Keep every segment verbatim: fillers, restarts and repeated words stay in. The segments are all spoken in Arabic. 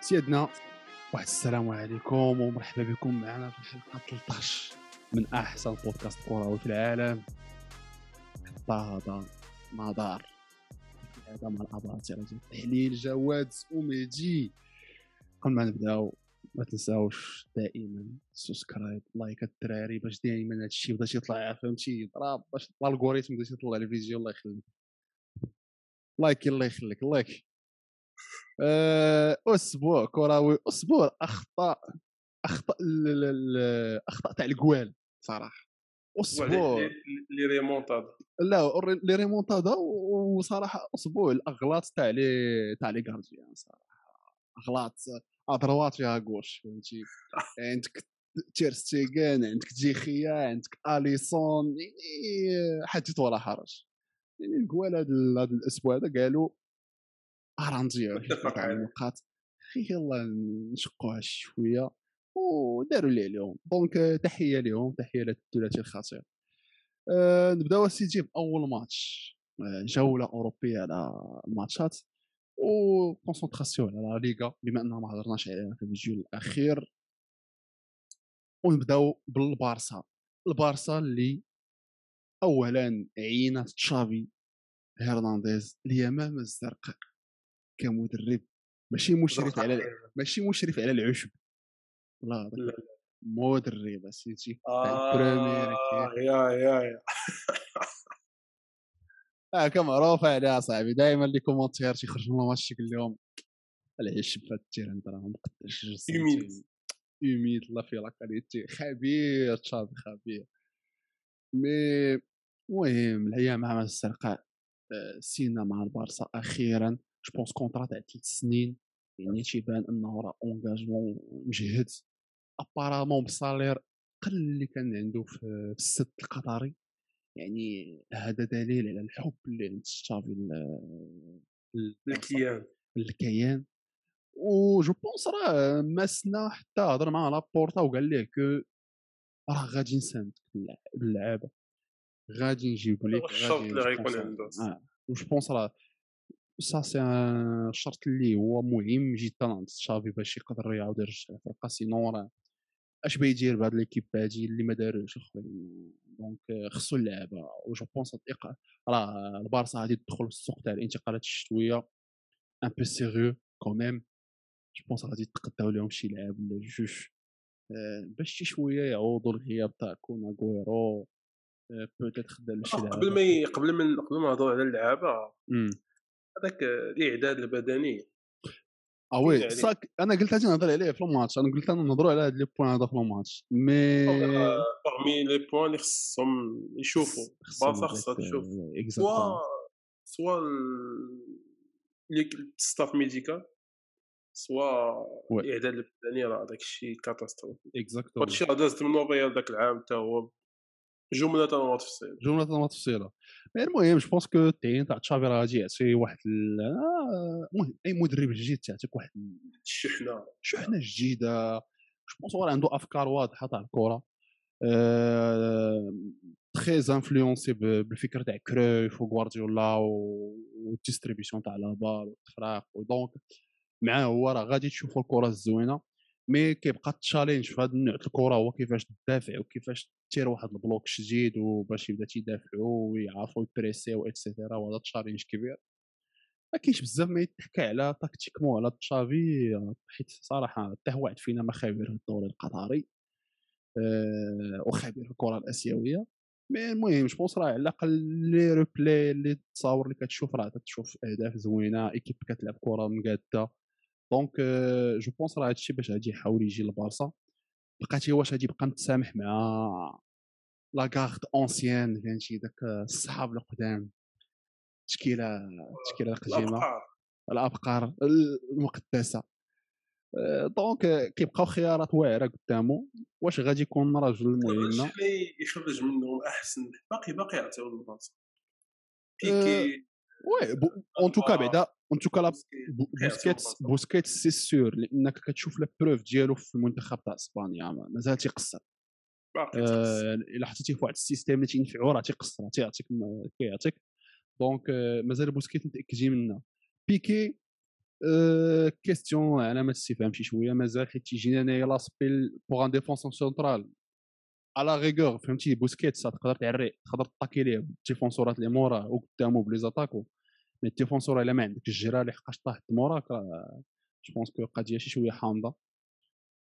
سيادنا واحد السلام عليكم ومرحبا بكم معنا في الحلقه ثلاثة عشر من احسن بودكاست كروي في العالم. هذا نظر هذا مع الاباطره تحليل جواد ومهدي. قبل ما نبداو ما تنساوش دائما سبسكرايب لايك الدراري باش دائما هذا الشيء بدا يطلع فهمتي يضرب باش الالغوريثم بدا يطلع الفيديو. الله يخليك لايك الله يخليك لايك. اسبوع كروي اسبوع اخطاء اخطاء الاخطاء تاع الجوال صراحه اسبوع لي ريمونتاد لا لي ريمونتاد وصراحه اسبوع الاغلاط تاع لي تاع لي غارديان صراحه اغلاط اضروات فيها غوش فهمتي. عندك تيرستيغان عندك جيخيا عندك اليسون حدث ولا حرج. يعني الجوال هذا الاسبوع هذا قالوا أرانزيو النقاط خي يلا نشقوها شويه وداروا لي اليوم. دونك تحيه لهم تحيه للثلاثي الخطير. أه نبداو السيتي باول ماتش جوله اوروبيه على الماتشات وكونسونطراسيون على ليغا بما اننا ما هضرناش عليها في الفيديو الاخير. ونبداو بالبارسا البارسا اللي اولا عينه تشافي هرنانديز اليمامه الزرقاء كمدرب ماشي مشرف على ماشي مشرف على العشب لا مدرب سيتي آه بريمير يا يا يا اه كمعروف عليها صاحبي دائما اللي كومونتير تيخرج من الماتش كل يوم العشب في التيران راهم قداش يميل يميل لا في لا كاليتي خبير تشاب خبير مي المهم الايام مع السرقاء سينا مع البارسا اخيرا جو بونس كونطرا تاع ثلاث سنين يعني تيبان انه راه اونغاجمون مجهد ابارامون بصالير قل اللي كان عنده في السد القطري. يعني هذا دليل على الحب اللي عند تشافي للكيان الكيان و جو بونس راه مسنا حتى هضر مع لابورتا وقال ليه كو راه غادي نساند باللعابه غادي نجيب لك غادي غيكون عنده اه جو بونس راه سا سي ان شرط اللي هو مهم جدا عند تشافي باش يقدر يعاود يرجع الفرقه سينو راه اش بيدير بهاد ليكيب هادي اللي ما داروش اخويا. دونك خصو اللعابه و جو بونس راه البارسا غادي تدخل في السوق تاع الانتقالات الشتويه ان بو سيريو كوميم جو بونس غادي تقداو لهم شي لعاب ولا جوج باش شي شويه يعوضوا الغياب تاع كون اغويرو بوتيت خدال شي لعاب قبل ما قبل ما قبل ما نهضروا على اللعابه هذاك الاعداد البدني اه وي صاك انا قلت غادي نهضر عليه في الماتش. انا قلت نهضروا على هاد لي بوين هذا في الماتش مي parmi les points اللي خصهم يشوفوا بارسا خصها تشوف سوا سوا لي ستاف ميديكال سوا الاعداد البدني راه داك الشيء كاتاستروفي اكزاكتومون. هادشي راه داز النوفيال داك العام حتى هو جمله تنواتفصيله جمله تنواتفصيله. المهم جو بونس كو التعيين تاع تشافي راه غادي يعطي واحد المهم اي مدرب جديد تعطيك واحد الشحنه شحنه جديده جو بونس راه عنده افكار واضحه تاع الكره تري انفلونسي بالفكره تاع كرويف وغوارديولا والديستريبيسيون تاع لا بال والتفراق. دونك معاه هو راه غادي تشوفوا الكره الزوينه مي كيبقى التشالنج في هذا النوع الكره هو كيفاش تدافع وكيفاش تير واحد البلوك جديد وباش يبدا تيدافعوا ويعرفوا البريسيو اكسيتيرا. وهذا التشالنج كبير ما كاينش بزاف ما يتحكى على تاكتيكمون على تشافي حيت صراحه تهوعت فينا مخابر الدوري القطري أه وخبير الكره الاسيويه. مي المهم جو بونس راه على الاقل لي ريبلي اللي تصاور اللي كتشوف راه تشوف اهداف زوينه ايكيب كتلعب كره مقاده. دونك جو بونس راه هادشي باش غادي يحاول يجي لبارسا بقاتي واش غادي يبقى متسامح مع لا غارد اونسيان فهمتي داك الصحاب القدام تشكيله التشكيله القديمه الابقار المقدسه. دونك كيبقاو خيارات واعره قدامه واش غادي يكون راجل مهمه يخرج منهم احسن باقي باقي يعطيو لبارسا بيكي وي ان توكا بعدا ان توكا لا بوسكيتس بوسكيتس سي سور لانك كتشوف لا بروف ديالو في المنتخب تاع اسبانيا مازال تيقصر باقي تيقصر الا حطيتيه في واحد السيستيم اللي تينفعو راه تيقصر تيعطيك كيعطيك. دونك مازال بوسكيت متاكدين منه. بيكي أه كيستيون علامه استفهام شي شويه مازال حيت تيجينا انايا لاسبيل بوغ ان ديفونسور سونترال على ريغور فهمتي بوسكيتس تقدر تعري تقدر تطاكي ليه الديفونسورات اللي موراه وقدامو بلي زاتاكو مي الديفونسور الا ما عندك الجرا اللي حقاش طاحت موراك جو بونس كو القضيه شي شويه حامضه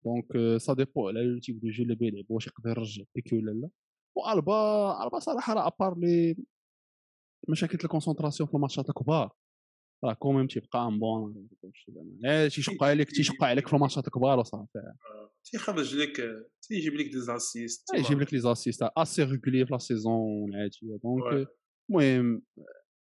دونك سا ديبو على لو تيب دو جو اللي بيلعب واش يقدر يرجع بيكي ولا لا والبا البا صراحه راه ابار لي مشاكل الكونسونطراسيون في الماتشات الكبار راه كوميم تيبقى ان بون هذا شي شقه عليك تيشقى عليك في الماتشات الكبار وصافي تيخرج لك تيجيب لك دي زاسيست تيجيب لك لي زاسيست اسي ريغولي في لا سيزون عاديه دونك المهم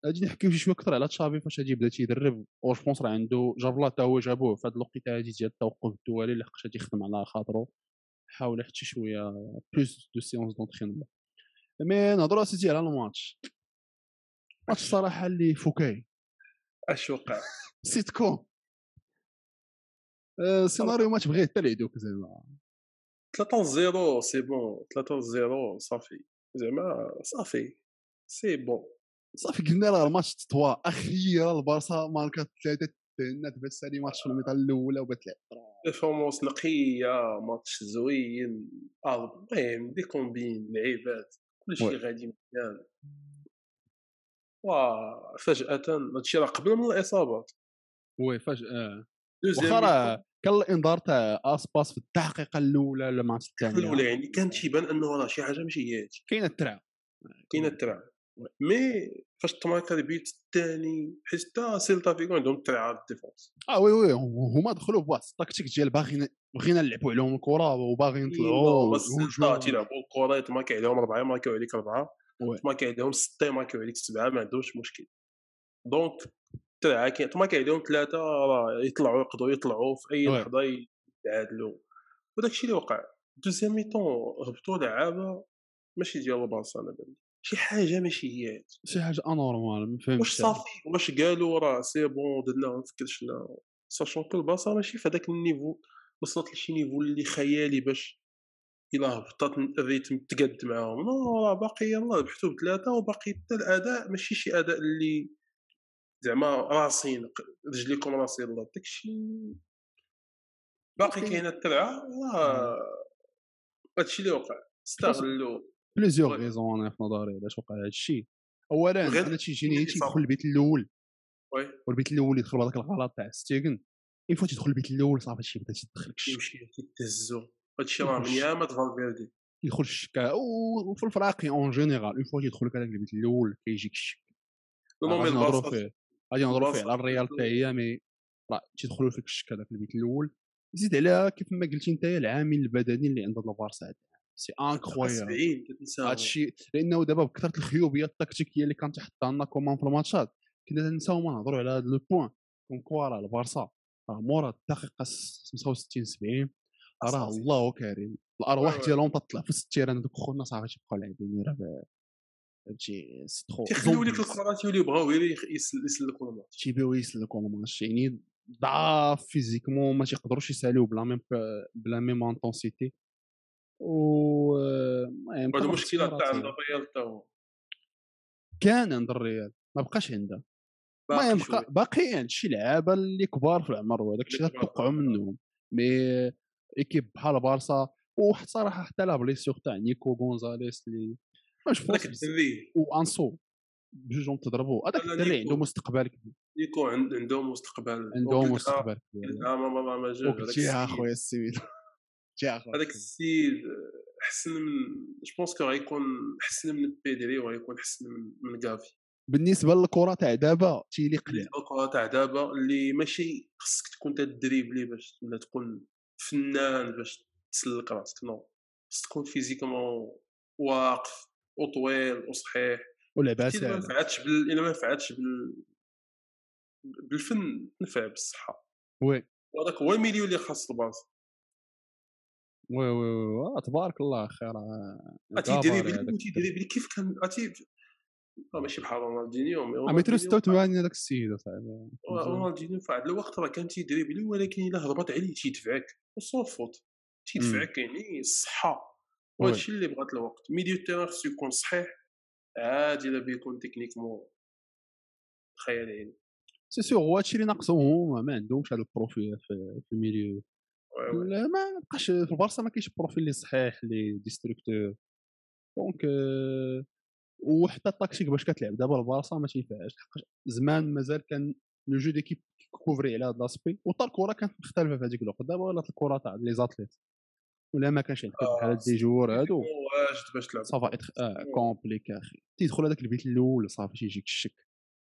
اجي نحكيو شي شويه اكثر على تشافي فاش اجي بدا تيدرب او جو بونس راه عنده جابلا حتى هو جابوه في هذه الوقيته هذه ديال التوقف الدولي اللي حقاش تيخدم على خاطرو حاول حتى شويه بلوس دو سيونس دونترينمون مي نهضروا سيتي على الماتش ماتش الصراحه اللي فكاي اش وقع سيتكو سيناريو ما تبغيه حتى لعدوك زعما ثلاثة صفر سي بون ثلاثة صفر صافي زعما صافي سي بون صافي قلنا راه الماتش تطوى اخيرا البارسا ماركات ثلاثه تهنات باش ثاني ماتش في الميطال الاولى وبات لعب بيرفورمانس نقيه ماتش زوين المهم دي كومبين لعيبات كلشي غادي مزيان وا فجاه هادشي راه قبل من الاصابات وي فجاه واخا راه كان الانذار تاع اسباس في الدقيقه الاولى ولا الماتش الثاني الاولى يعني كان تيبان انه راه شي حاجه ماشي هي هادشي كاينه الترعه كاينه الترعه مي فاش تماركا البيت الثاني حتى سيلتا فيغو عندهم ترعه في الديفونس اه وي وي هما دخلوا بواحد التكتيك ديال باغيين بغينا نلعبوا عليهم الكره وباغيين يطلعوا الكره تيلعبوا الكره تماركا عليهم اربعه ماركاو عليك اربعه تماركا عليهم سته ماركاو عليك سبعه ما عندهمش مشكل دونك ترعه كاين تماركا عليهم ثلاثه راه يطلعوا يقدروا يطلعوا في اي لحظه يتعادلوا وداك الشيء اللي وقع دوزيام ميطون هبطوا لعابه ماشي ديال البارسا انا بالي شي حاجه ماشي هي شي حاجه انورمال ما فهمتش واش صافي واش قالوا راه سي بون درناهم فكرشنا ساشون كل البارسا ماشي في هذاك النيفو وصلت لشي نيفو اللي خيالي باش الا هبطات الريتم تقد معاهم راه باقي يلاه ربحتو بثلاثه وباقي حتى الاداء ماشي شي اداء اللي زعما راسين رجليكم راسي الله داكشي باقي كاينه الترعه راه هادشي اللي وقع استغلوا بليزيور ريزون انا في نظري علاش وقع هذا الشيء اولا انا تيجيني تيدخل البيت الاول وي والبيت الاول يدخل بهذاك الغلط تاع ستيغن اين فوا تيدخل البيت الاول صافي هادشي بدا تيدخلكش يمشي تيتهزو هادشي راه من يامات فالفيردي يدخل الشكا وفي الفراقي اون جينيرال اين فوا تيدخلك هذاك البيت الاول كيجيك الشك غادي نهضروا فيه غادي نهضروا فيه على الريال حتى هي مي راه تيدخلوا فيك الشك هذاك البيت الاول زيد عليها كيف ما قلتي نتايا العامل البدني اللي عند البارسا سي انكرويابل هادشي لانه دابا بكثره الخيوبيه التكتيكيه اللي كانت حطها لنا كومان في الماتشات كنا ننساو ما نهضروا على هذا لو بوين كون كوارا البارسا راه مورا الدقيقه خمسة وستين سبعين راه الله كريم الارواح ديالهم تطلع في الستيران دوك خونا صافي تيبقاو لاعبين راه هادشي سي ترو تيخليو لك الكرات اللي بغاو غير يسلكوا الماتش تيبغيو يسلكوا الماتش يعني ضعاف فيزيكمون ما تيقدروش يساليو بلا ميم بلا ميم انتونسيتي و المهم المشكله تاع عند الريال حتى هو كان عند الريال ما بقاش عنده المهم باقيين شي لعابه اللي كبار في العمر وهداك الشيء توقعوا منهم مي ايكيب بحال بارسا وحتى صراحه حتى لا بليسيور تاع نيكو غونزاليس اللي ما شفتش الدري وانسو بجوجهم تضربوا هذاك الدري عنده مستقبل كبير نيكو عنده مستقبل عنده مستقبل لا ما ما ما جا هذاك يا خويا السيد هذاك السيد حسن من جو بونس كو غيكون حسن من بيدري وغيكون حسن من من كافي بالنسبه للكره تاع دابا تيليق ليه الكره تاع دابا اللي ماشي خصك تكون تدريبلي باش ولا تكون فنان باش تسلك راسك نو خص تكون فيزيكمون واقف وطويل وصحيح ولعبات ساهله الا ما نفعتش بال الا ما نفعتش بال بالفن نفع بالصحه وي وهذاك هو الميليو اللي خاص الباص وي وي وي تبارك الله خير تيدريبلي تيدريبلي كيف كان عرفتي ماشي بحال رونالدينيو متر ستة وثمانين هذاك السيد اصاحبي رونالدينيو في واحد الوقت راه كان تيدريبلي ولكن الا هربط عليه تيدفعك وصون فوت تيدفعك يعني الصحه وهذا الشيء اللي بغات الوقت ميديو تيران خصو يكون صحيح عادي الا بيكون تكنيكمون خيالي سي سيغ هو هادشي اللي ناقصهم هما ما عندهمش هاد البروفيل في الميليو. لا ما بقاش في البارسا ما كاينش بروفيل اللي صحيح لي ديستركتور دونك وحتى التاكتيك باش كتلعب دابا البارسا ما تينفعش لحقاش زمان مازال كان لو جو ديكيب كوفري على هاد لاسبي وتا الكره كانت مختلفه في هذيك الوقت. دابا ولات الكره تاع لي زاتليت ولا ما كانش عندك بحال هاد لي جوور هادو واجد باش تلعب صافا اتخ كومبليكي اخي تيدخل هذاك البيت الاول صافي تيجيك الشك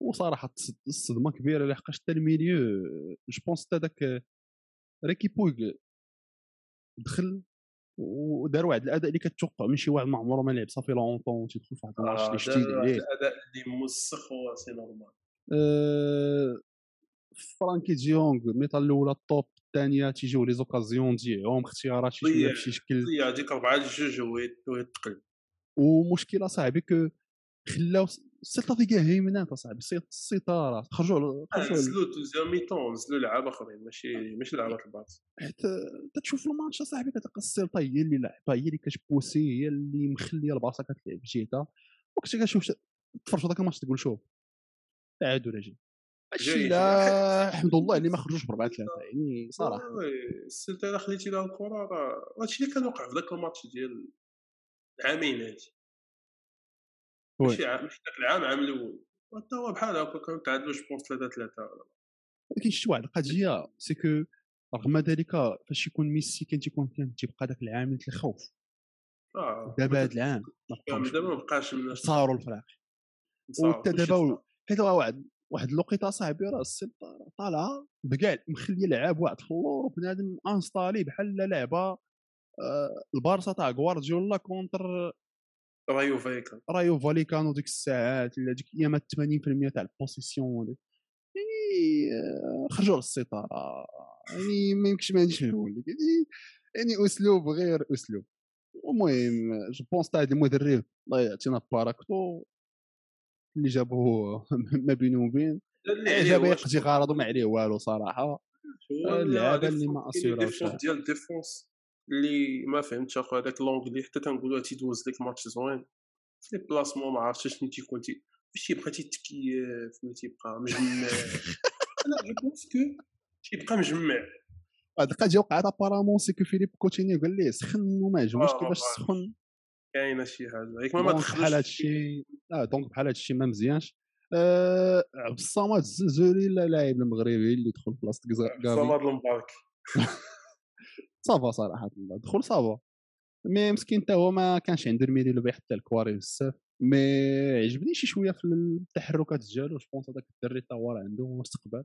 وصراحه الصدمه كبيره لحقاش حتى الميليو جو بونس حتى داك ريكي بوغ دخل ودار واحد الاداء اللي كتوقع من شي واحد ما عمره ما لعب صافي لونطون تيدخل في واحد الماتش اللي شتي عليه الاداء اللي موسخ هو سي نورمال. أه فرانكي ديونغ ميطا الاولى الطوب الثانيه تيجيو لي زوكازيون ديالهم اختيارات شويه بشي شكل هي هذيك أربعة لجوج وهي تقل ومشكله صاحبي كو خلاو السلطه ديال هيمنه صاحبي السيطره خرجوا خرجوا نزلوا دوزيام ميطون نزلوا لعاب اخرين ماشي ماشي لعابات البارس حيت تشوف الماتش صاحبي كتلقى السلطه هي اللي لعبها هي اللي كتبوسي هي اللي مخليه البارسا كتلعب جهتها وكنتي كتشوف تفرجوا داك الماتش تقول شوف تعادل اجي هادشي لا الحمد لله اللي ما خرجوش ب أربعة ثلاثة يعني صراحه السلطه الا خليتي لها الكره راه هادشي اللي كان وقع في داك الماتش ديال العامين هادي ماشي عام ماشي داك العام عام الاول حتى هو بحال هكا كانوا تعادلوا جو بونس ثلاثة ثلاثة ولكن شتي واحد القضيه سي كو رغم ذلك فاش يكون ميسي كان تيكون كان تيبقى داك العامل ديال الخوف اه دابا هاد العام دابا ما بقاش صاروا الفراق وحتى دابا حيت واحد واحد اللقطه صاحبي راه السلطه طالعه بكاع مخليه لعاب واحد خلور وبنادم انستالي بحال لعبه البارسا تاع غوارديولا كونتر رايو فاليكانو رايو فاليكانو ديك الساعات ولا ديك ايامات ثمانين بالمية تاع البوسيسيون يعني خرجوا للسيطره يعني ما يمكنش ما عنديش نقول لك يعني اسلوب غير اسلوب. المهم جو بونس تاع المدرب الله يعطينا باركتو اللي جابوه ما بينه وبين جاب يقضي غرضه ما عليه والو صراحه اللعابه اللي ما اصيروش ديال الديفونس اللي ما فهمتش اخو هذاك لونغلي حتى تنقولوا تيدوز ديك الماتش زوين في لي بلاسمون ما عرفتش شنو تيكون تي ماشي بقى تيتكيف ولا تيبقى مجمع انا جو بونس كو تيبقى مجمع هاد القضيه وقعت ابارامون سي كو فيليب كوتيني قال ليه سخن وما عجبوش كيفاش سخن كاينه شي حاجه هيك ما دخلش بحال هادشي اه دونك بحال هادشي ما مزيانش. أه عبد الصمد الزلزولي اللاعب المغربي اللي دخل بلاصه كازاكا صمد المبارك صافا صراحه دخل صافا مي مسكين حتى هو ما كانش عنده الميلي لو حتى الكواري بزاف مي عجبني شي شويه في التحركات ديالو جو بونس هذاك الدري تا هو راه عنده مستقبل.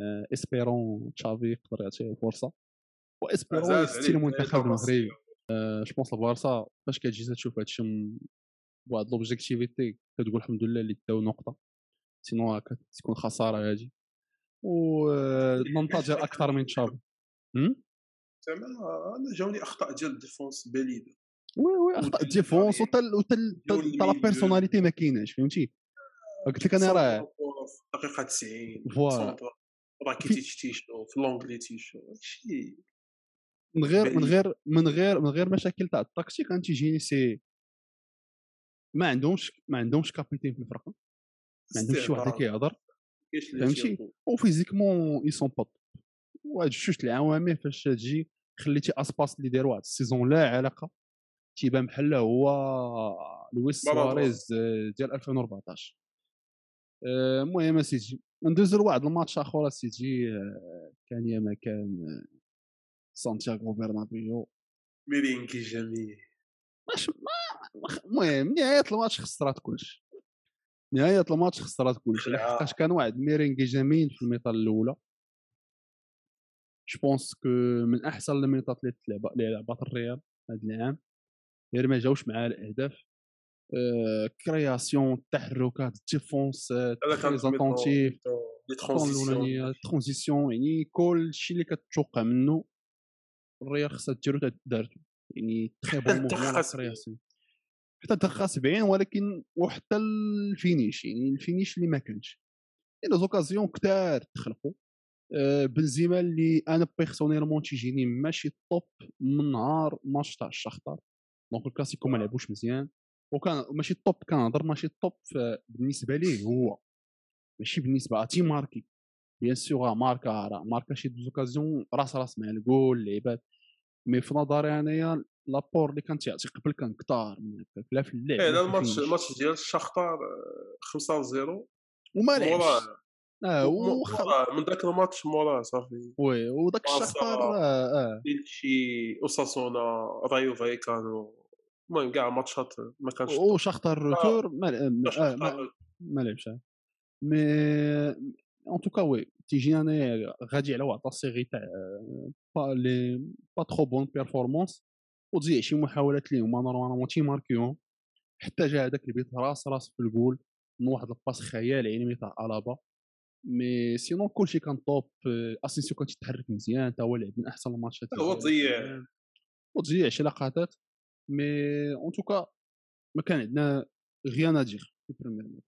أه اسبيرون تشافي يقدر يعطيه فرصه واسبيرون ستيل المنتخب المغربي جو بونس البارسا فاش كتجي تشوف هادشي بواحد لوبجيكتيفيتي كتقول الحمد لله اللي داو نقطه سينو كتكون خساره هادي وننتظر اكثر من تشافي. زعما انا جاوني اخطاء ديال الديفونس باليده وي وي اخطاء الديفونس وتا تا لا بيرسوناليتي ما كايناش فهمتي قلت لك انا راه في الدقيقه تسعين راه كيتيشتي شنو في لونغليتي شنو هادشي من غير من غير من غير من غير مشاكل تاع التكتيك انت تجيني سي ما عندهمش ما عندهمش كابيتين في الفرقه ما عندهمش شي واحد كيهضر فهمتي وفيزيكمون اي سون با وهاد جوج العوامل فاش تجي خليتي اسباس اللي داير واحد السيزون لا علاقه تيبان بحال هو لويس سواريز ديال ألفين وأربعطاش. المهم اسيدي ندوز لواحد الماتش اخر اسيدي كان يا ما كان سانتياغو برنابيو ميرينكي جميل ماشي المهم نهايه الماتش خسرات كلشي نهايه الماتش خسرات كلشي لحقاش كان واحد ميرينكي جميل في الميطه الاولى جو بونس كو من احسن الميطات اللي تلعب اللي لعبات الريال هذا العام غير ما جاوش مع الاهداف أه... كرياسيون التحركات الديفونس لي ترانزيسيون ترانزيسيون يعني كلشي اللي كتوقع منه الريال خصها ديرو دارتو يعني تري بون موفمون حتى الدقيقه سبعين ولكن وحتى الفينيش يعني الفينيش اللي ما كانش لي زوكازيون كثار تخلقوا. أه بنزيما اللي انا بيرسونيلمون تيجيني ماشي طوب من نهار ماتش تاع الشختار دونك الكلاسيكو ما لعبوش مزيان وكان ماشي طوب كنهضر ماشي طوب بالنسبه ليه هو ماشي بالنسبه تي ماركي بيان سيغ ماركا راه ماركا شي دوزوكازيون راس راس مع الجول لعبات مي في نظري انايا لابور اللي كان تيعطي قبل كان كثار لا في اللعب لا الماتش الماتش ديال الشختار خمسة صفر وما لعبش اه وخا من ذاك الماتش موراه صافي وي وداك الشختار اه شي اوساسونا رايو فايكانو المهم كاع ماتشات ما كانش وشختار روتور ما لعبش مي ان توكا وي تيجي انا غادي على واحد السيري تاع با لي با ترو بون بيرفورمانس وتزيع شي محاولات ليهم نورمالمون تيماركيهم حتى جا هذاك البيت راس راس في الجول من واحد الباس خيال علمي تاع الابا مي سينو كلشي كان طوب اسينسيو كان تيتحرك مزيان حتى هو لعب من احسن الماتشات هو تضيع وتضيع شي لقطات مي ان توكا ما كان عندنا غيانادير في البريمير ميت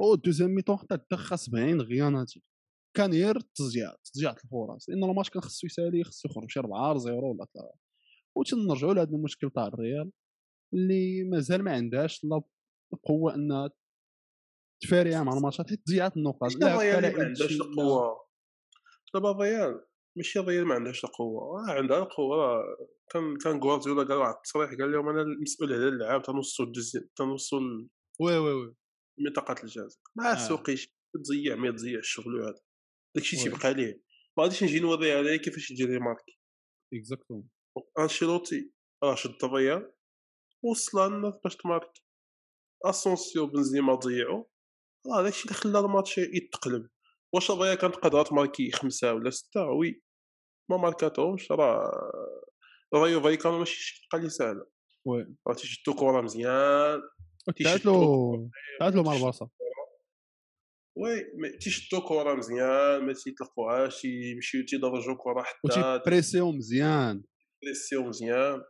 او دوزيام ميتون حتى تدخس بعين غيانادير كان غير التضييع تضييع الفرص لان الماتش كان خصو يسالي خصو يخرج شي أربعة صفر ولا ثلاثة وتنرجعوا لهذا المشكل تاع الريال اللي مازال ما عندهاش لا القوه انها تفارع مع الماتشات حيت ضيعت النقاط لا ما عندهاش القوه دابا الريال ماشي الريال ما عندهاش القوه راه عندها القوه كان كان غوارديولا قال واحد التصريح قال لهم انا المسؤول على اللعاب تنوصلوا الدوزيام تنوصلوا وي وي وي منطقه الجزاء ما تسوقيش تضيع ما تضيعش الشغل هذا داكشي تيبقى ليه ما غاديش نجي نوري عليه كيفاش ديري ماركي اكزاكتوم انشيلوتي راه شد الريال وصل لنا باش تماركي اسونسيو بنزيما ضيعوا راه داكشي اللي خلى الماتش يتقلب واش الريال كانت قادره تماركي خمسه ولا سته وي ما ماركاتهمش راه رايو فايكانو ماشي شي فرقه اللي سهله وي راه تيشدو كره مزيان تيشدو عادلو مع البارسا وي تيشدو كره مزيان ما تيطلقوهاش يمشيو تيدرجو كره حتى بريسيون مزيان بريسيون مزيان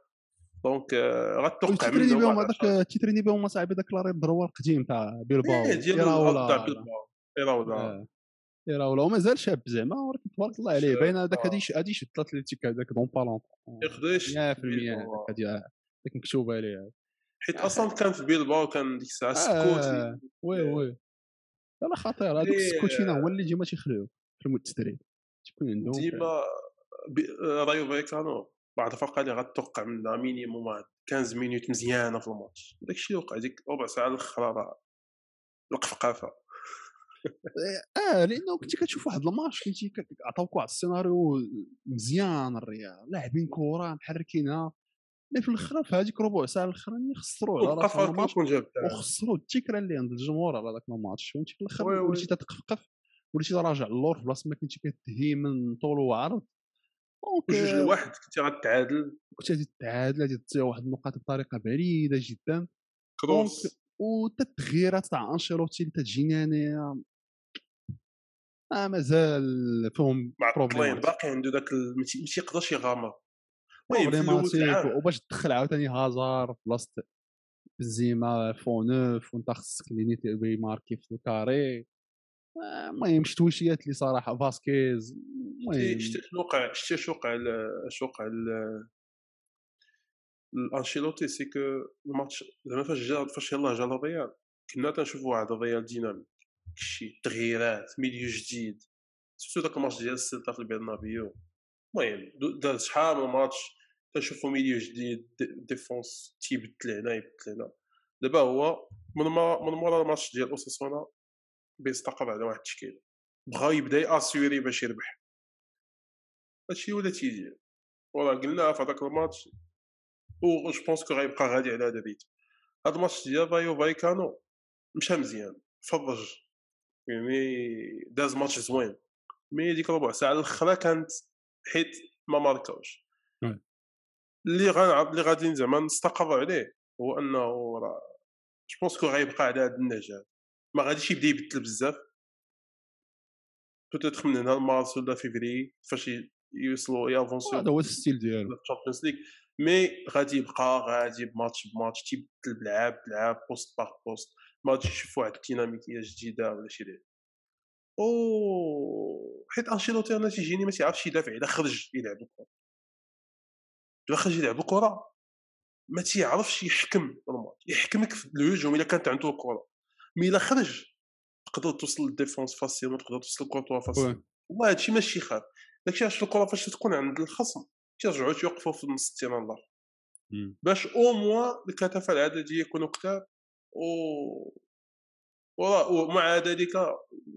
دونك غتوقع منهم هذاك تيتريني بهم صاحبي داك لاري بروا القديم تاع بيلباو يراولا تاع بيلباو يراولا يراولا ومازال شاب زعما ورك تبارك الله عليه باين هذاك هادي هادي شد الاتليتيك هذاك دون بالون يقدرش مية في المية هذاك هذيك مكتوبه عليه حيت اصلا كان في بيلباو كان ديك الساعه سكوتي وي وي لا خطير هذوك السكوتينا هو اللي ديما تيخليو في التدريب تكون عندهم ديما رايو فايكانو بعض الفرقه اللي غتوقع منها مينيموم خمسطاش مينوت مزيانه في الماتش داكشي اللي وقع ديك ربع ساعه الاخرى راه القفقافه اه لانه كنتي كتشوف واحد الماتش كنتي عطاوك واحد السيناريو مزيان الريال لاعبين كره محركينها مي في الاخر في هذيك ربع ساعه الاخرانيه خسروا على راسهم الماتش وخسروا التكره اللي عند الجمهور على ذاك الماتش فهمتي في الاخر وليتي تتقفقف وليتي راجع للور في بلاصه ما كنتي كتهي من طول وعرض وجوج لواحد كنتي غتعادل كنتي غادي تعادل غادي تضيع واحد النقاط بطريقه بعيده جدا كروس والتغييرات تاع انشيلوتي اللي تجيني انا آه مازال فيهم بروبليم باقي عنده داك ما تيقدرش يغامر وي وباش تدخل عاوتاني هازار بلاصه بنزيما فونوف وانت خصك لينيتي بي ماركي في الكاري المهم شت وشيات اللي صراحه فاسكيز المهم شت شنو وقع شت شنو وقع شنو وقع الانشيلوتي سي كو الماتش زعما فاش جا فاش يلاه جا الريال كنا تنشوفوا واحد الريال ديناميك داكشي التغييرات ميليو جديد سيتو داك الماتش ديال السلطه في البرنابيو المهم داز شحال من ماتش تنشوفوا ميليو جديد ديفونس تيبدل هنا يبدل هنا دابا هو من من مورا الماتش ديال اوساسونا بيستقر على واحد التشكيل بغا يبدا ياسيوري باش يربح هادشي ولا تيدير وراه قلناها في هذاك الماتش و جو بونس كو غيبقى غادي على هذا الريتم هاد الماتش ديال رايو فايكانو مشى مزيان فرج يعني داز ماتش زوين مي ديك ربع ساعه الاخرى كانت حيت ما ماركاوش اللي غنعرف اللي غادي زعما نستقر عليه هو انه راه جو بونس كو غيبقى على هاد النهج ما غاديش يبدا يبدل بزاف بوتيتر من هنا لمارس ولا فيفري فاش يوصلوا يافونسيو هذا هو الستيل ديالو الشامبيونز ليغ مي غادي يبقى غادي بماتش بماتش تيبدل بلعاب بلعاب بوست باغ بوست ما غاديش تشوف واحد الديناميكيه جديده ولا شي لعب او حيت انشيلوتي انا تيجيني ما تيعرفش يدافع الا خرج يلعب الكره الا خرج يلعب الكره ما تيعرفش يحكم الماتش يحكمك في الهجوم الا كانت عنده الكره مي الا خرج تقدر توصل للديفونس فاسيل، تقدر توصل للكونتوا فاسيل. والله هادشي ماشي خير، داكشي علاش الكره فاش تكون عند الخصم كيرجعوا توقفوا في النص الثاني الله باش او موا الكثافه العدديه يكونوا كثار و وراه. ومع ذلك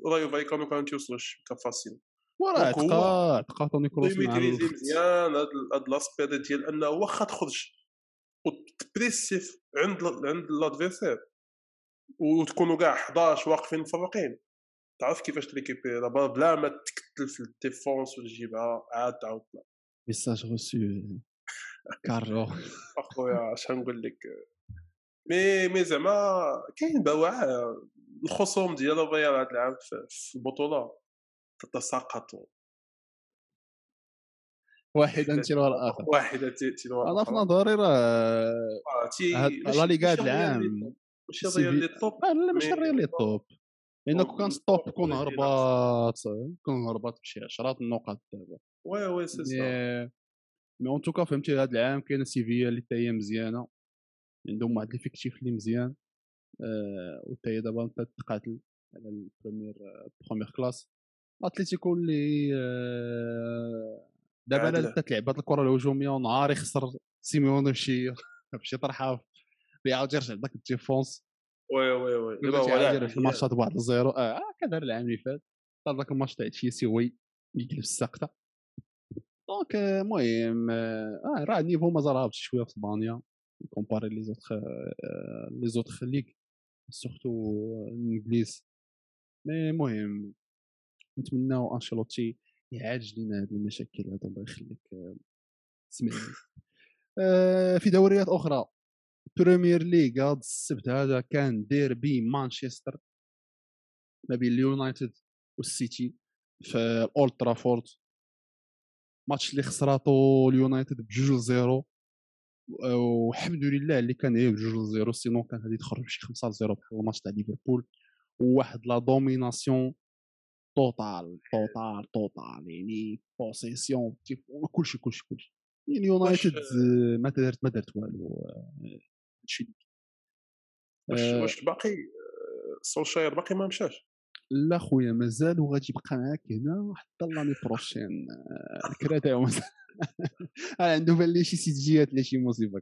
رايو فايكانو كانوا تيوصلوا الشبكه فاسيل، وراه تقا تقا تونيكروس مع مزيان هاد هاد لاسبيد ديال انه واخا تخرج وتبريسيف عند عند لادفيرسير وتكونوا كاع حداش واقفين مفرقين، تعرف كيفاش تريكيبي دابا بلا ما تكتل في الديفونس وتجيبها عاد تعاود. ميساج روسو كارو اخويا اش غنقول لك، مي مي زعما كاين بواع الخصوم ديال الريال هذا العام في البطوله تتساقط واحدا تلو الاخر واحدا تلو الاخر. انا في نظري راه لا ليغا هذا العام ماشي الريال لي طوب، لا ماشي الريال لي طوب، لأنه كون كان ستوب كون هربات كون هربات بشي عشرات النقاط دابا. وي وي سي سا مي اون توكا فهمتي. هاد العام كاينه سيفيا اللي حتى هي مزيانه، عندهم واحد الفيكتيف اللي مزيان آه، و حتى هي دابا تتقاتل على البروميير بروميير كلاس. اتليتيكو اللي آه دابا لا تلعب هاد الكره الهجوميه، ونهار يخسر سيميوني بشي بشي طرحه اللي عاود يرجع لذاك الديفونس. وي وي وي دابا هو لاعب الماتشات بواحد الزيرو اه كدار العام اللي فات حتى ذاك الماتش تاع تشيلسي هو يقلب الساقطه. دونك المهم اه راه النيفو مازال هابط شويه في اسبانيا كومباري لي زوتخ لي زوتخ ليغ سورتو الانجليز. مي المهم نتمناو انشيلوتي يعالج لنا هاد المشاكل هادو الله يخليك. سمعت في دوريات اخرى بريمير ليغ هاد السبت هذا كان ديربي مانشستر ما بين اليونايتد والسيتي في الاولد ترافورد، ماتش اللي خسراتو اليونايتد بجوج لزيرو والحمد لله اللي كان هي بجوج لزيرو، سينو كان غادي تخرج بشي خمسة لزيرو بحال الماتش تاع ليفربول. وواحد لا دوميناسيون توتال توتال توتال يعني بوسيسيون كلشي كلشي كلشي يعني يونايتد ما دارت ما دارت والو هادشي. واش واش باقي سولشاير باقي ما مشاش؟ لا خويا مازال وغادي يبقى معاك هنا حتى لاني بروشين الكرا تاعو عنده باللي شي سيتجيات ولا شي مصيبه.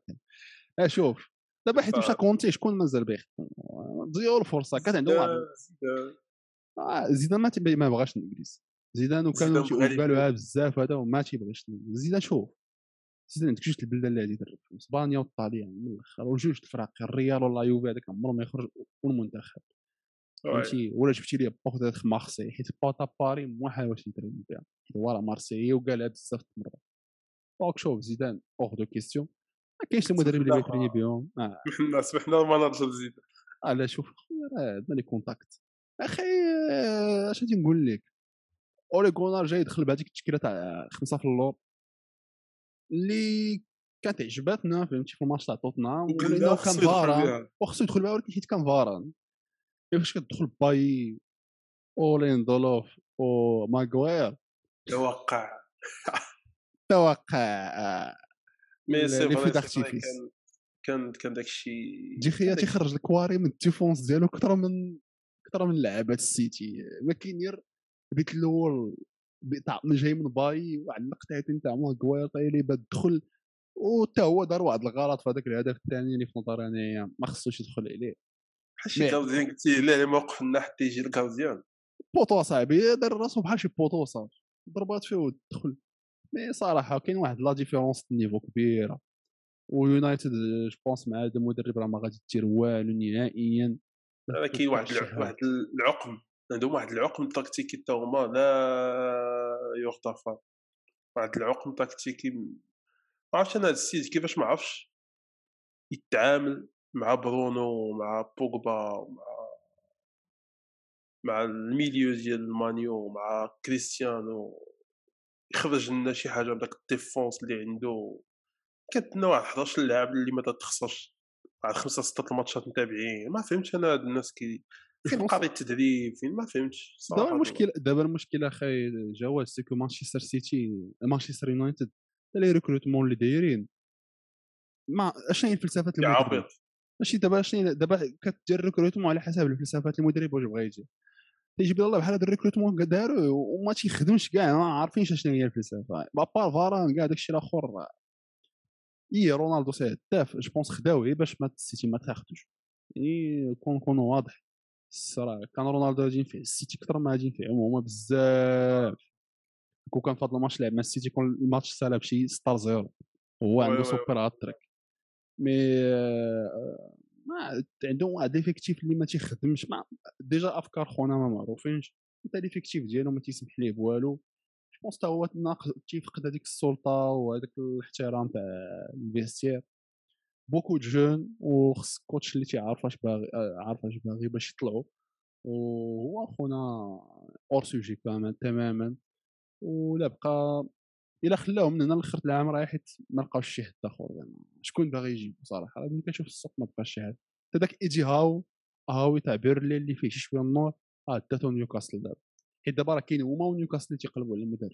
كان شوف دابا حيت مشى كونتي شكون مازال باغي تضيعوا الفرصه، كانت عنده واحد اه زيدان ما ما بغاش الانجليز، زيدان وكانوا تيقبلوها بزاف هذا وما تيبغيش زيدان. شوف زيدان عندك جوج البلدان اللي غادي يدرب فيهم اسبانيا والطاليان من الاخر، وجوج الفرق الريال ولا يوفي هذاك عمره ما يخرج، والمنتخب فهمتي. ولا جبتي لي بوخ داك مارسي حيت بوطا باري موحل واش يدرب فيها حيت هو راه مارسيي وقالها بزاف مرات. دونك شوف زيدان اوغ دو كيستيون ما كاينش المدرب اللي باكري بهم اه حنا صبحنا المناجر زيدان. لا شوف خويا راه عندنا لي كونتاكت اخي اش غادي نقول لك. اولي غونار جاي يدخل بهذيك التشكيله تاع خمسه في اللور اللي كانت عجباتنا فهمتي في الماتش تاع توتنهام، ولكن كان فاران وخصو يدخل معاه، ولكن حيت كان فاران كيفاش كتدخل باي أوليندولوف أو ماغواير توقع توقع مي سي فري كان كان داكشي ديخيا تيخرج الكواري من الديفونس ديالو كثر من كثر من لعابات السيتي. ما كاين غير البيت الاول من جاي من باي وعلق تاعتي نتاع ماغواير طايلي باد دخل، وتا هو دار واحد الغلط في هذاك الهدف الثاني اللي في نظري انايا ما خصوش يدخل عليه. حاشي كارديان قلتيه لا ما وقفنا حتى يجي الكارديان بوطو صاحبي دار راسو بحال شي بوطو صافي ضربات فيه ودخل. مي صراحه كاين واحد لا ديفيرونس نيفو كبيره، ويونايتد جو بونس مع هذا المدرب راه ما غادي دير والو نهائيا. راه كاين واحد واحد العقم عندهم، واحد العقم تكتيكي حتى هما لا يغتفر، واحد العقم تكتيكي ما عرفتش انا هذا السيد كيفاش ما عرفش يتعامل مع برونو ومع بوغبا ومع مع الميليو ديال المانيو ومع كريستيانو، يخرج لنا شي حاجه بداك الديفونس اللي عنده. كتنا واحد حداش اللاعب اللي ما تخسرش بعد خمسه سته الماتشات متابعين. ما فهمتش انا هاد الناس كي فين قضيه التدريب فين ما فهمتش صراحه. دابا المشكل دابا المشكله اخي جواز سيكو مانشستر سيتي مانشستر يونايتد لي ريكروتمون اللي دايرين ما اشني الفلسفات المدرب ماشي دابا. شنو دابا كتدير ريكروتمون على حساب الفلسفات المدرب واش بغا يجي يجيب الله بحال هذا الريكروتمون داروا وما تيخدمش كاع ما عارفينش شنو هي الفلسفه بابار فاران كاع داكشي الاخر. اي رونالدو سي تاف جو بونس خداو غير باش ما السيتي ما تاخذوش يعني كون كون واضح الصراحه كان رونالدو غادي ينفع السيتي اكثر ما غادي ينفعهم هما بزاف. كون كان فهاد الماتش لعب مع السيتي كون الماتش سالب شي ستة صفر هو عنده سوبر هاتريك مي ما عندهم واحد ليفيكتيف اللي ما تيخدمش ديجا افكار خونا ما معروفينش حتى ليفيكتيف ديالو ما تيسمح ليه بوالو جو بونس حتى هو ناقص تيفقد هذيك السلطه وهذاك الاحترام تاع الفيستير بوكو جون وخص كوتش اللي تيعرف اش باغي عارف اش باغي باش يطلعوا وهو خونا اور سوجي كامل تماما ولا بقى الا خلاهم من هنا لخر العام راه حيت ما لقاوش شي حد اخر زعما شكون باغي يجي بصراحه. ملي كنشوف السوق ما بقاش شي حد حتى داك ايدي هاو هاوي تاع بيرلي اللي فيه شي شويه النور اه داتو نيوكاسل دابا حيت دابا راه كاين هما ونيوكاسل اللي تيقلبوا على المدرب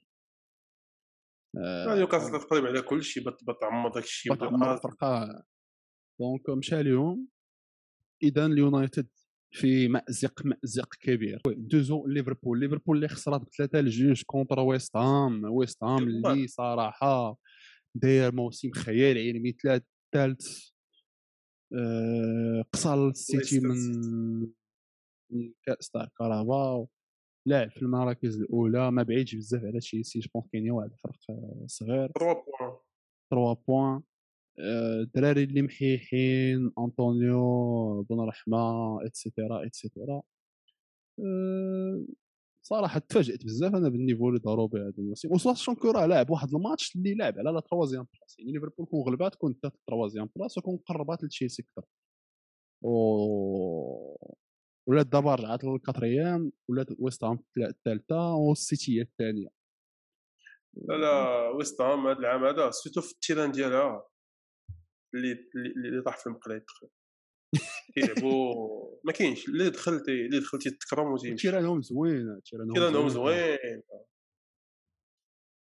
آه نيوكاسل تقلب على كلشي بتعمر داكشي بتعمر الفرقه دونك مشى ليهم. اذا اليونايتد في مأزق مأزق كبير. دوزو ليفربول ليفربول اللي خسرات بثلاثة لجوج كونتر ويست هام ويست هام اللي صراحة داير موسم خيالي يعني مثل الثالث قصر السيتي من كأس تاع كاراباو لاعب في المراكز الأولى ما بعيدش بزاف على تشيلسي جوبونس كاين واحد الفرق صغير ثلاثة بوان ثلاثة بوان. الدراري اللي محيحين انطونيو بن رحمه اتسيتيرا اتسيتيرا أه صراحه تفاجئت بزاف انا بالنيفو اللي داروا به هذا الموسم وصاشون كره لاعب واحد الماتش اللي لعب على لا تروازيام بلاص يعني ليفربول كون غلبات كون حتى تروازيام بلاص وكون قربات لتشيلسي اكثر و ولات دابا رجعت للكاتريام ولات ويست هام الثالثه والسيتي الثانيه. لا لا ويست هام هذا العام هذا سيتو في التيران ديالها اللي اللي طاح في المقلايد كيلعبوا ما كاينش اللي دخلتي اللي دخلتي تكرم وتيمشي تيرانهم زوين تيرانهم زوين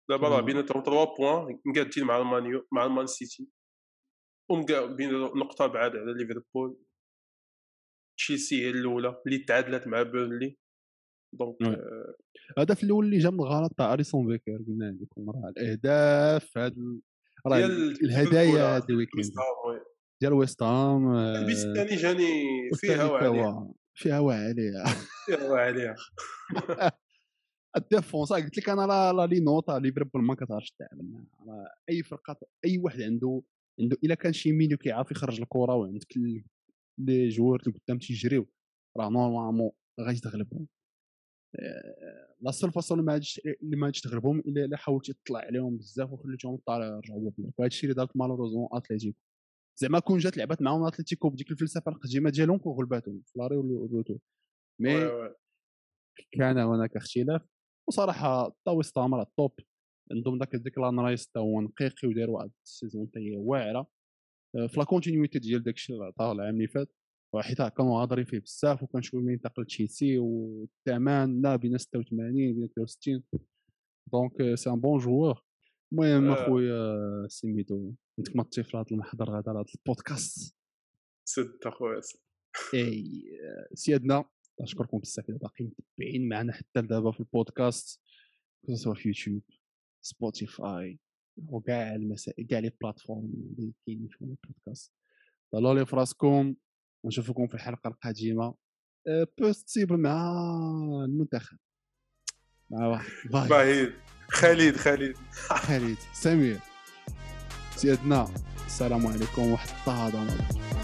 دابا راه بيناتهم ثلاثة بوان مقادين مع المانيو مع المان سيتي ومقا بين نقطه بعاد على ليفربول. تشيلسي هي الاولى اللي تعادلات مع بيرنلي دونك الهدف الاول اللي جا من الغلط تاع اريسون فيكر قلنا لكم راه الاهداف هاد راه الهدايا هذا الويكند ديال ويست هام البيت الثاني جاني فيها وعليها فيها وعليها فيها وعليها الديفونس قلت لك انا لا لي نوطا ليفربول ما كتعرفش تلعب راه اي فرقه اي واحد عنده عنده الا كان شي ميليو كيعرف يخرج الكره وعندك لي جوار اللي قدام تيجريو راه نورمالمون غادي تغلبهم. لا سول فاصون ما عادش اللي ما عادش تغلبهم الا الا حاولتي تطلع عليهم بزاف وخليتهم الطالع يرجعوا لك وهذا الشيء اللي دارت مالوروزمون اتليتيكو زعما كون جات لعبات معاهم اتليتيكو بديك الفلسفه القديمه ديالهم وغلباتهم فلاري والروتو مي كان هناك اختلاف وصراحه طاوي استمر الطوب عندهم داك الديكلان رايس حتى هو نقيقي ودار واحد السيزون تاهي واعره في لا كونتينيتي ديال داك الشيء اللي عطاه العام اللي فات وحيت كانوا هضرين فيه بزاف وكان شويه من ينتقل تشيلسي والثمن لا بين ستة وثمانين بين ستة وستين دونك سي ان بون جوور. المهم اخويا سميتو انت كمطي في هذا المحضر هذا هذا البودكاست سد اخويا اي سيادنا نشكركم بزاف اللي باقيين متبعين معنا حتى لدابا في البودكاست سواء في يوتيوب سبوتيفاي وكاع المسائل كاع لي بلاتفورم اللي كاينين في البودكاست. طلعوا لي فراسكم ونشوفكم في الحلقة القادمة بوستيبل مع المنتخب مع واحد باهي خالد خالد خالد سمير سيدنا. السلام عليكم وحتى هذا